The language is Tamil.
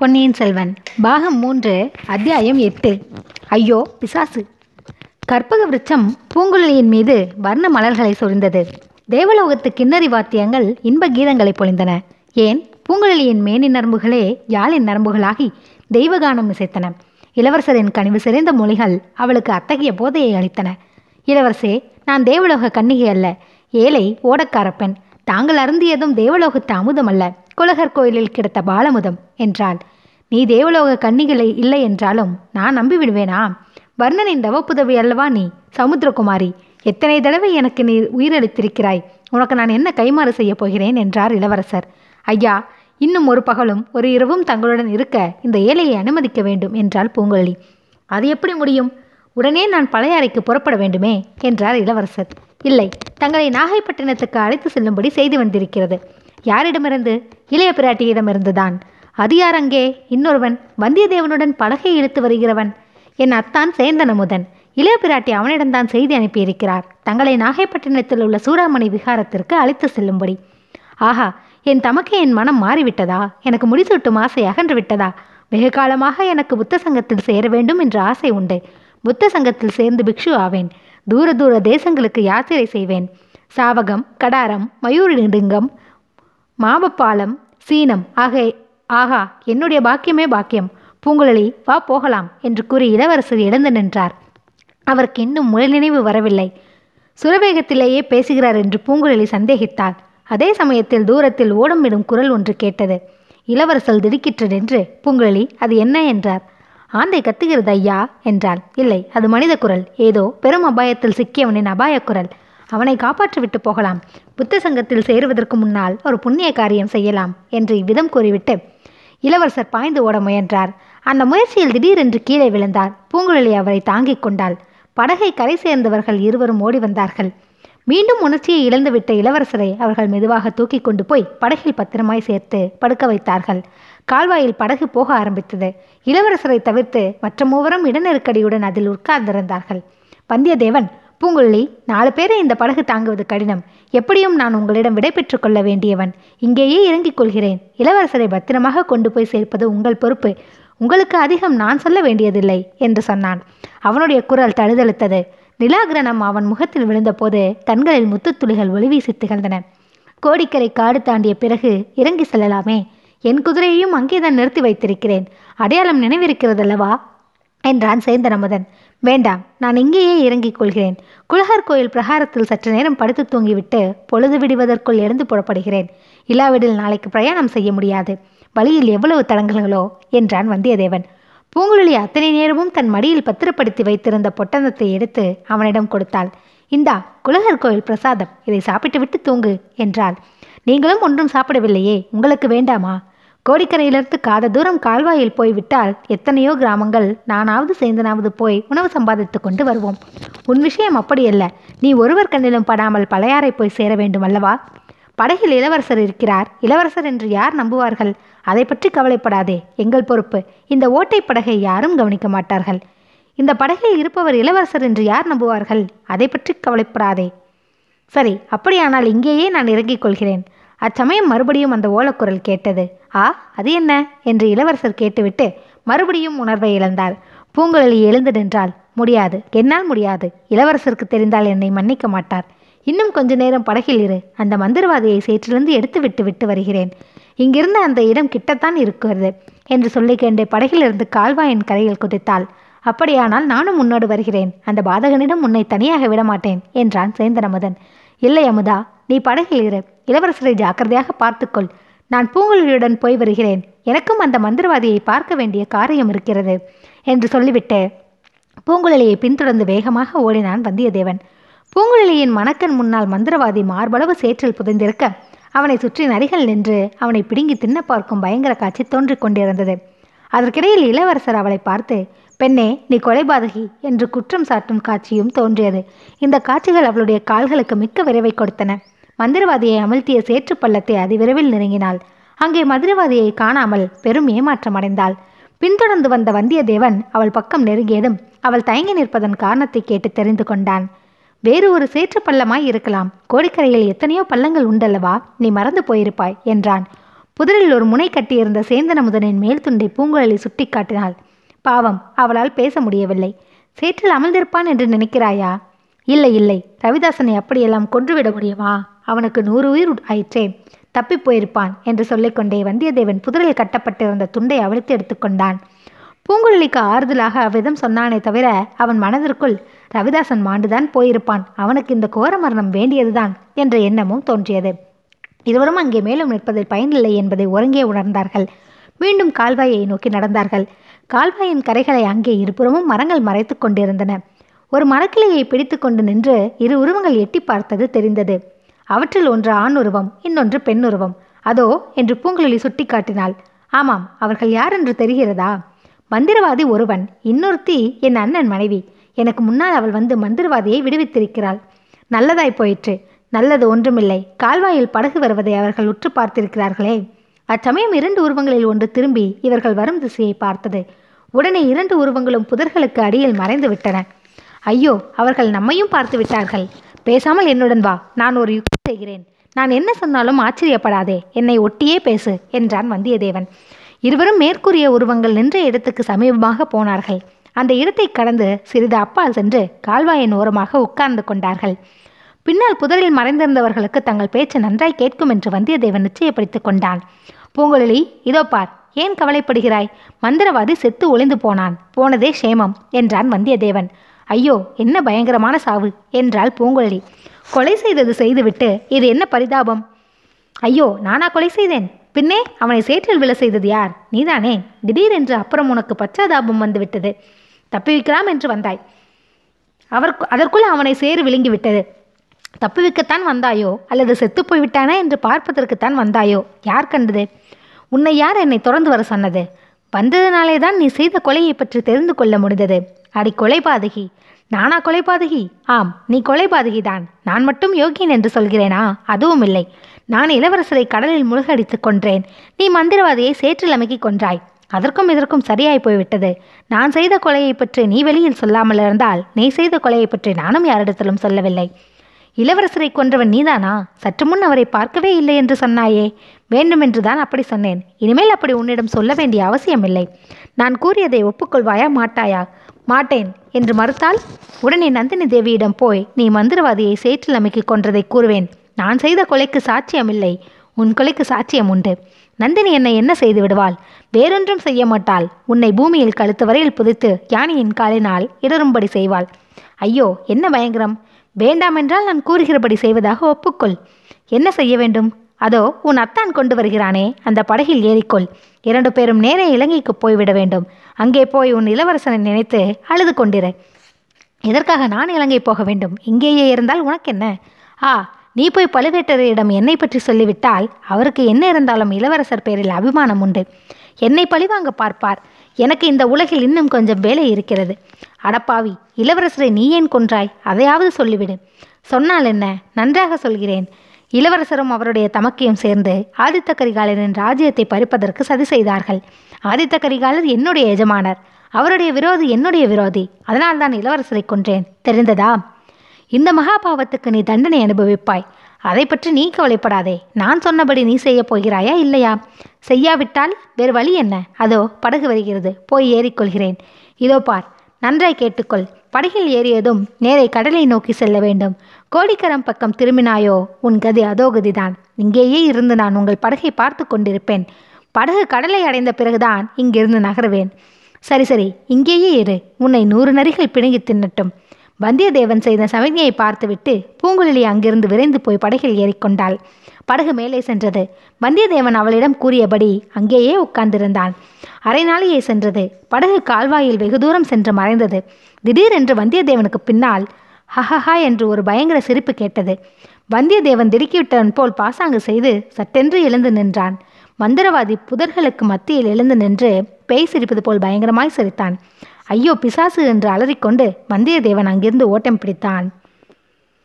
பொன்னியின் செல்வன் பாகம் 3 அத்தியாயம் 8. ஐயோ பிசாசு! கற்பக விருட்சம் பூங்குழலியின் மீது வர்ண மலர்களை சொரிந்தது. தேவலோகத்து கிண்ணறி வாத்தியங்கள் இன்ப கீதங்களை பொழிந்தன. ஏன், பூங்குழலியின் மேனி நரம்புகளே யாழின் நரம்புகளாகி தெய்வகானம் இசைத்தன. இளவரசரின் கனிவு சிறைந்த மொழிகள் அவளுக்கு அத்தகைய போதையை அளித்தன. இளவரசே, நான் தேவலோக கன்னிகை அல்ல, ஏழை ஓடக்கார பெண். தாங்கள் அருந்தியதும் தேவலோகத்து அமுதம் அல்ல, குலகர் கோயிலில் கிடைத்த பாலமுதம் என்றாள். நீ தேவலோக கன்னிகளை இல்லை என்றாலும் நான் நம்பிவிடுவேனா? வர்ணனின் தவப்புதவி அல்லவா நீ, சமுத்திரகுமாரி. எத்தனை தடவை எனக்கு நீ உயிரளித்திருக்கிறாய், உனக்கு நான் என்ன கைமாறு செய்ய போகிறேன் என்றார் இளவரசர். ஐயா, இன்னும் ஒரு பகலும் ஒரு இரவும் தங்களுடன் இருக்க இந்த ஏழையை அனுமதிக்க வேண்டும் என்றாள் பூங்குழலி. அது எப்படி முடியும்? உடனே நான் பழைய அறைக்கு புறப்பட வேண்டுமே என்றார் இளவரசர். இல்லை, தங்களை நாகைப்பட்டினத்துக்கு அழைத்து செல்லும்படி செய்து வந்திருக்கிறது. யாரிடமிருந்து? இளைய பிராட்டியிடமிருந்துதான். அது யார் அங்கே? இன்னொருவன், வந்தியத்தேவனுடன் படகை இழுத்து வருகிறவன். என் அத்தான் சேந்தனமுதன். இளைய பிராட்டி அவனிடம்தான் செய்தி அனுப்பியிருக்கிறார், தங்களை நாகைப்பட்டினத்தில் உள்ள சூடாமணி விகாரத்திற்கு அழைத்து செல்லும்படி. ஆஹா, என் தமக்கு என் மனம் மாறிவிட்டதா? எனக்கு முடிசூட்டும் ஆசை அகன்று விட்டதா? வெகு காலமாக எனக்கு புத்த சங்கத்தில் சேர வேண்டும் என்ற ஆசை உண்டு. புத்த சங்கத்தில் சேர்ந்து பிக்ஷு ஆவேன். தூர தூர தேசங்களுக்கு யாத்திரை செய்வேன். சாவகம், கடாரம், மயூரநெடுங்கம், மாபப்பாலம், சீனம் ஆகா என்னுடைய பாக்கியமே பாக்கியம். பூங்குழலி, வா போகலாம் என்று கூறி இளவரசர் எழுந்து நின்றார். அவருக்கு இன்னும் முழு நினைவு வரவில்லை. சுரவேகத்திலேயே பேசுகிறார் என்று பூங்குழலி சந்தேகித்தாள். அதே சமயத்தில் தூரத்தில் ஓடமிடும் குரல் ஒன்று கேட்டது. இளவரசர் திடுக்கிற்று நின்று, பூங்குழலி, அது என்ன என்றார். ஆந்தை கத்துகிறது ஐயா என்றாள். இல்லை, அது மனித குரல். ஏதோ பெரும் அபாயத்தில் சிக்கியவனின் அபாய குரல். அவனை காப்பாற்றிவிட்டு போகலாம். புத்த சங்கத்தில் சேருவதற்கு முன்னால் ஒரு புண்ணிய காரியம் செய்யலாம் என்று இவ்விதம் கூறிவிட்டு இளவரசர் பாய்ந்து ஓட முயன்றார். அந்த முயற்சியில் திடீரென்று கீழே விழுந்தார். பூங்குழலி அவரை தாங்கிக் கொண்டாள். படகை கரை சேர்ந்தவர்கள் இருவரும் ஓடி வந்தார்கள். மீண்டும் உணர்ச்சியை இழந்துவிட்ட இளவரசரை அவர்கள் மெதுவாக தூக்கி கொண்டு போய் படகில் பத்திரமாய் சேர்த்து படுக்க வைத்தார்கள். கால்வாயில் படகு போக ஆரம்பித்தது. இளவரசரை தவிர்த்து மற்ற மூவரும் இடநெருக்கடியுடன் அதில் உட்கார்ந்திருந்தார்கள். வந்தியத்தேவன், பூங்குழலி, 4 பேரை இந்த படகு தாங்குவது கடினம். எப்படியும் நான் உங்களிடம் விடை பெற்றுக் கொள்ள வேண்டியவன். இங்கேயே இறங்கிக் கொள்கிறேன். இளவரசரை பத்திரமாக கொண்டு போய் சேர்ப்பது உங்கள் பொறுப்பு. உங்களுக்கு அதிகம் நான் சொல்ல வேண்டியதில்லை என்று சொன்னான். அவனுடைய குரல் தழுதழுத்தது. நிலாகிரணம் அவன் முகத்தில் விழுந்தபோது கண்களில் முத்துத்துளிகள் ஒளி வீசி திகழ்ந்தன. கோடிக்கரை காடு தாண்டிய பிறகு இறங்கி செல்லலாமே. என் குதிரையையும் அங்கேதான் நிறுத்தி வைத்திருக்கிறேன். அடையாளம் நினைவிருக்கிறதல்லவா என்றான் சேந்தனமுதன். வேண்டாம், நான் இங்கேயே இறங்கிக் கொள்கிறேன். குலகர் கோயில் பிரகாரத்தில் சற்று நேரம் படுத்து தூங்கிவிட்டு பொழுது விடுவதற்குள் எழுந்து புறப்படுகிறேன். இல்லாவிடில் நாளைக்கு பிரயாணம் செய்ய முடியாது. வழியில் எவ்வளவு தடங்கல்களோ என்றான் வந்தியத்தேவன். பூங்குழலி அத்தனை நேரமும் தன் மடியில் பத்திரப்படுத்தி வைத்திருந்த பொட்டணத்தை எடுத்து அவனிடம் கொடுத்தாள். இந்தா குலகர் கோயில் பிரசாதம், இதை சாப்பிட்டு விட்டு தூங்கு என்றாள். நீங்களும் ஒன்றும் சாப்பிடவில்லையே, உங்களுக்கு வேண்டாமா? கோடிக்கரையிலிருந்து காத தூரம் கால்வாயில் போய்விட்டால் எத்தனையோ கிராமங்கள். நானாவது சேர்ந்தனாவது போய் உணவு சம்பாதித்து கொண்டு வருவோம். உன் விஷயம் அப்படியல்ல. நீ ஒருவர் கண்ணிலும் படாமல் பழையாறை போய் சேர வேண்டும் அல்லவா? படகில் இளவரசர் இருக்கிறார். இளவரசர் என்று யார் நம்புவார்கள்? அதை பற்றி கவலைப்படாதே, எங்கள் பொறுப்பு. இந்த ஓட்டை படகை யாரும் கவனிக்க மாட்டார்கள். இந்த படகில் இருப்பவர் இளவரசர் என்று யார் நம்புவார்கள்? அதை பற்றி கவலைப்படாதே. சரி, அப்படியானால் இங்கேயே நான் இறங்கிக் கொள்கிறேன். அச்சமயம் மறுபடியும் அந்த ஓலக்குரல் கேட்டது. ஆ, அது என்ன என்று இளவரசர் கேட்டுவிட்டு மறுபடியும் உணர்வை இழந்தார். பூங்குழலி எழுந்து நின்றாள். முடியாது, என்னால் முடியாது. இளவரசருக்கு தெரிந்தால் என்னை மன்னிக்க மாட்டார். இன்னும் கொஞ்ச நேரம் படகில் இரு. அந்த மந்திரவாதியை சேற்றிலிருந்து எடுத்து விட்டு வருகிறேன். இங்கிருந்து அந்த இடம் கிட்டத்தான் இருக்கிறது என்று சொல்லிக்கொண்டே படகிலிருந்து கால்வாயின் கரையில் குதித்தாள். அப்படியானால் நானும் முன்னோடு வருகிறேன். அந்த பாதகனிடம் உன்னை தனியாக விடமாட்டேன் என்றான் சேந்தனமுதன். இல்லை அமுதா, நீ படகில் இரு. இளவரசரை ஜாக்கிரதையாக பார்த்துக்கொள். நான் பூங்குழலியுடன் போய் வருகிறேன். எனக்கும் அந்த மந்திரவாதியை பார்க்க வேண்டிய காரியம் இருக்கிறது என்று சொல்லிவிட்டு பூங்குழலியை பின்தொடர்ந்து வேகமாக ஓடினான் வந்தியத்தேவன். பூங்குழலியின் மணக்கன் முன்னால் மந்திரவாதி மார்பளவு சேற்றில் புதைந்திருக்க அவனை சுற்றி நரிகள் நின்று அவனை பிடுங்கி தின்ன பார்க்கும் பயங்கர காட்சி தோன்றிக் கொண்டிருந்தது. அதற்கிடையில் இளவரசர் அவளை பார்த்து, பெண்ணே, நீ கொலைபாதகி என்று குற்றம் சாட்டும் காட்சியும் தோன்றியது. இந்த காட்சிகள் அவளுடைய கால்களுக்கு மிக்க விரைவை கொடுத்தன. மந்திரவாதியை அமிழ்த்திய சேற்று பள்ளத்தை அதிவிரைவில் நெருங்கினாள். அங்கே மந்திரவாதியை காணாமல் பெரும் ஏமாற்றம் அடைந்தாள். பின்தொடர்ந்து வந்த வந்தியத்தேவன் அவள் பக்கம் நெருங்கியதும் அவள் தயங்கி நிற்பதன் காரணத்தை கேட்டு தெரிந்து கொண்டான். வேறு ஒரு சேற்று பள்ளமாய் இருக்கலாம். கோடிக்கரையில் எத்தனையோ பள்ளங்கள் உண்டல்லவா, நீ மறந்து போயிருப்பாய் என்றான். புதரில் ஒரு முனை கட்டியிருந்த சேந்தன முதனின் மேல் துண்டை பூங்குழலி சுட்டி காட்டினாள். பாவம், அவளால் பேச முடியவில்லை. சேற்றில் அமிழ்ந்திருப்பான் என்று நினைக்கிறாயா? இல்லை இல்லை, ரவிதாசனை அப்படியெல்லாம் கொன்றுவிட முடியுமா? அவனுக்கு 100 உயிர் ஆயிற்றே, தப்பி போயிருப்பான் என்று சொல்லிக்கொண்டே வந்தியத்தேவன் புதரில் கட்டப்பட்டிருந்த துண்டை அவிழ்த்து எடுத்துக்கொண்டான். பூங்குழலிக்கு ஆறுதலாக அவ்விதம் சொன்னானே தவிர அவன் மனதிற்குள் ரவிதாசன் மாண்டுதான் போயிருப்பான், அவனுக்கு இந்த கோர மரணம் வேண்டியதுதான் என்ற எண்ணமும் தோன்றியது. இருவரும் அங்கே மேலும் நிற்பதில் பயனில்லை என்பதை ஒருங்கே உணர்ந்தார்கள். மீண்டும் கால்வாயை நோக்கி நடந்தார்கள். கால்வாயின் கரைகளை அங்கே இருபுறமும் மரங்கள் மறைத்து கொண்டிருந்தன. ஒரு மரக்கிளையை பிடித்து கொண்டு நின்று இரு உருவங்கள் எட்டி பார்த்தது தெரிந்தது. அவற்றில் ஒன்று ஆண் உருவம், இன்னொன்று பெண் உருவம். அதோ என்று பூங்குழலி சுட்டி காட்டினாள். ஆமாம், அவர்கள் யார் என்று தெரிகிறதா? மந்திரவாதி ஒருவன், இன்னொருத்தி என் அண்ணன் மனைவி. எனக்கு முன்னால் அவள் வந்து மந்திரவாதியை விடுவித்திருக்கிறாள். நல்லதாய் போயிற்று. நல்லது ஒன்றுமில்லை, கால்வாயில் படகு வருவதை அவர்கள் உற்று பார்த்திருக்கிறார்களே. அச்சமயம் 2 உருவங்களில் ஒன்று திரும்பி இவர்கள் வரும் திசையை பார்த்தது. உடனே 2 உருவங்களும் புதர்களுக்கு அடியில் மறைந்து விட்டன. ஐயோ, அவர்கள் நம்மையும் பார்த்து விட்டார்கள். பேசாமல் என்னுடன் வா, நான் ஒரு யுக்தி செய்கிறேன். நான் என்ன சொன்னாலும் ஆச்சரியப்படாதே, என்னை ஒட்டியே பேசு என்றான் வந்தியத்தேவன். இருவரும் மேற்கூறிய உருவங்கள் நின்ற இடத்துக்கு சமீபமாக போனார்கள். அந்த இடத்தை கடந்து சிறிது அப்பால் சென்று கால்வாயின் ஓரமாக உட்கார்ந்து கொண்டார்கள். பின்னால் புதரில் மறைந்திருந்தவர்களுக்கு தங்கள் பேச்சு நன்றாய் கேட்கும் என்று வந்தியத்தேவன் நிச்சயப்படுத்திக் கொண்டான். பூங்குழலி, இதோ பார், ஏன் கவலைப்படுகிறாய்? மந்திரவாதி செத்து ஒளிந்து போனான், போனதே சேமம் என்றான் வந்தியத்தேவன். ஐயோ, என்ன பயங்கரமான சாவு என்றாள் பூங்குழலி. கொலை செய்தது செய்துவிட்டு இது என்ன பரிதாபம்? ஐயோ, நானா கொலை செய்தேன்? பின்னே அவனை சேற்றில் விழ செய்தது யார்? நீதானே. திடீரென்று அப்புறம் உனக்கு பச்சாதாபம் வந்துவிட்டது. தப்பிவிக்கலாம் என்று வந்தாய், அதற்குள் அவனை சேறு விழுங்கிவிட்டது. தப்புவிக்கத்தான் வந்தாயோ அல்லது செத்து போய்விட்டானா என்று பார்ப்பதற்குத்தான் வந்தாயோ? யார் கண்டது? உன்னை யார் என்னை தொடர்ந்து வர சொன்னது? வந்ததினாலே தான் நீ செய்த கொலையை பற்றி தெரிந்து கொள்ள முடிந்தது. அடி கொலைபாதகி! நானா கொலைபாதகி? ஆம், நீ கொலைபாதகிதான். நான் மட்டும் யோகியன் என்று சொல்கிறேனா? அதுவும் இல்லை. நான் இளவரசரை கடலில் முழுகடித்து கொன்றேன். நீ மந்திரவாதியை சேற்றில் அமைக்கி கொன்றாய். அதற்கும் இதற்கும் சரியாய் போய்விட்டது. நான் செய்த கொலையை பற்றி நீ வெளியில் சொல்லாமல் இருந்தால், நீ செய்த கொலையை பற்றி நானும் யாரிடத்திலும் சொல்லவில்லை. இளவரசரை கொன்றவன் நீதானா? சற்று முன் அவரை பார்க்கவே இல்லை என்று சொன்னாயே. வேண்டுமென்று தான் அப்படி சொன்னேன். இனிமேல் அப்படி உன்னிடம் சொல்ல வேண்டிய அவசியமில்லை. நான் கூறியதை ஒப்புக்கொள்வாயா மாட்டாயா? மாட்டேன் என்று மறுத்தால் உடனே நந்தினி தேவியிடம் போய் நீ மந்திரவாதியை சேற்றில் அமைக்கி கொன்றதை கூறுவேன். நான் செய்த கொலைக்கு சாட்சியமில்லை, உன் கொலைக்கு சாட்சியம் உண்டு. நந்தினி என்னை என்ன செய்து விடுவாள்? வேறொன்றும் செய்ய மாட்டாள். உன்னை பூமியில் கழுத்து வரையில் புதைத்து யானையின் காலினால் இடரும்படி செய்வாள். ஐயோ, என்ன பயங்கரம்! வேண்டாமென்றால் நான் கூறுகிறபடி செய்வதாக ஒப்புக்கொள். என்ன செய்ய வேண்டும்? அதோ உன் அத்தான் கொண்டு வருகிறானே, அந்த படகில் ஏறிக்கொள். 2 பேரும் நேரே இலங்கைக்கு போய்விட வேண்டும். அங்கே போய் உன் இளவரசனை நினைத்து அழுது கொண்டிரு. இதற்காக நான் இலங்கை போக வேண்டும்? இங்கேயே இருந்தால் உனக்கென்ன? ஆ, நீ போய் பழுவேட்டரையரிடம் என்னை பற்றி சொல்லிவிட்டால் அவருக்கு என்ன இருந்தாலும் இளவரசர் பேரில் அபிமானம் உண்டு. என்னை பழிவாங்க பார்ப்பார். எனக்கு இந்த உலகில் இன்னும் கொஞ்சம் வேலை இருக்கிறது. அடப்பாவி, இளவரசரை நீ ஏன் கொன்றாய்? அதையாவது சொல்லிவிடு. சொன்னால் என்ன? நன்றாக சொல்கிறேன். இளவரசரும் அவருடைய தமக்கையும் சேர்ந்து ஆதித்த கரிகாலரின் ராஜ்யத்தை பறிப்பதற்கு சதி செய்தார்கள். ஆதித்த கரிகாலர் என்னுடைய எஜமானர், அவருடைய விரோதி என்னுடைய விரோதி. அதனால் தான் இளவரசரை கொன்றேன். தெரிந்ததா? இந்த மகாபாவத்துக்கு நீ தண்டனை அனுபவிப்பாய். அதை பற்றி நீ கவலைப்படாதே. நான் சொன்னபடி நீ செய்ய போகிறாயா இல்லையா? செய்யாவிட்டால் வேறு வழி என்ன? அதோ படகு வருகிறது, போய் ஏறிக்கொள்கிறேன். இதோ பார், நன்றாய் கேட்டுக்கொள். படகில் ஏறியதும் நேரே கடலை நோக்கி செல்ல வேண்டும். கோடிக்கரம் பக்கம் திரும்பினாயோ உன் கதி அதோ கதிதான். இங்கேயே இருந்து நான் உங்கள் படகை பார்த்து கொண்டிருப்பேன். படகு கடலை அடைந்த பிறகுதான் இங்கிருந்து நகருவேன். சரி சரி, இங்கேயே இரு. உன்னை 100 நரிகள் பிடுங்கி தின்னட்டும். வந்தியத்தேவன் செய்த சமிக்ஞையை பார்த்துவிட்டு பூங்குழலி அங்கிருந்து விரைந்து போய் படகில் ஏறிக்கொண்டாள். படகு மேலே சென்றது. வந்தியத்தேவன் அவளிடம் கூறியபடி அங்கேயே உட்கார்ந்திருந்தான். அரை நாளையே சென்றது. படகு கால்வாயில் வெகு தூரம் சென்று மறைந்தது. திடீரென்று வந்தியத்தேவனுக்கு பின்னால் ஹஹஹா என்று ஒரு பயங்கர சிரிப்பு கேட்டது. வந்தியத்தேவன் திடுக்கிவிட்டவன் போல் பாசாங்கு செய்து சட்டென்று எழுந்து நின்றான். மந்திரவாதி புதர்களுக்கு மத்தியில் எழுந்து நின்று பேய் சிரிப்பது போல் பயங்கரமாய் சிரித்தான். ஐயோ பிசாசு என்று அலறிக்கொண்டு வந்தியத்தேவன் அங்கிருந்து ஓட்டம் பிடித்தான்.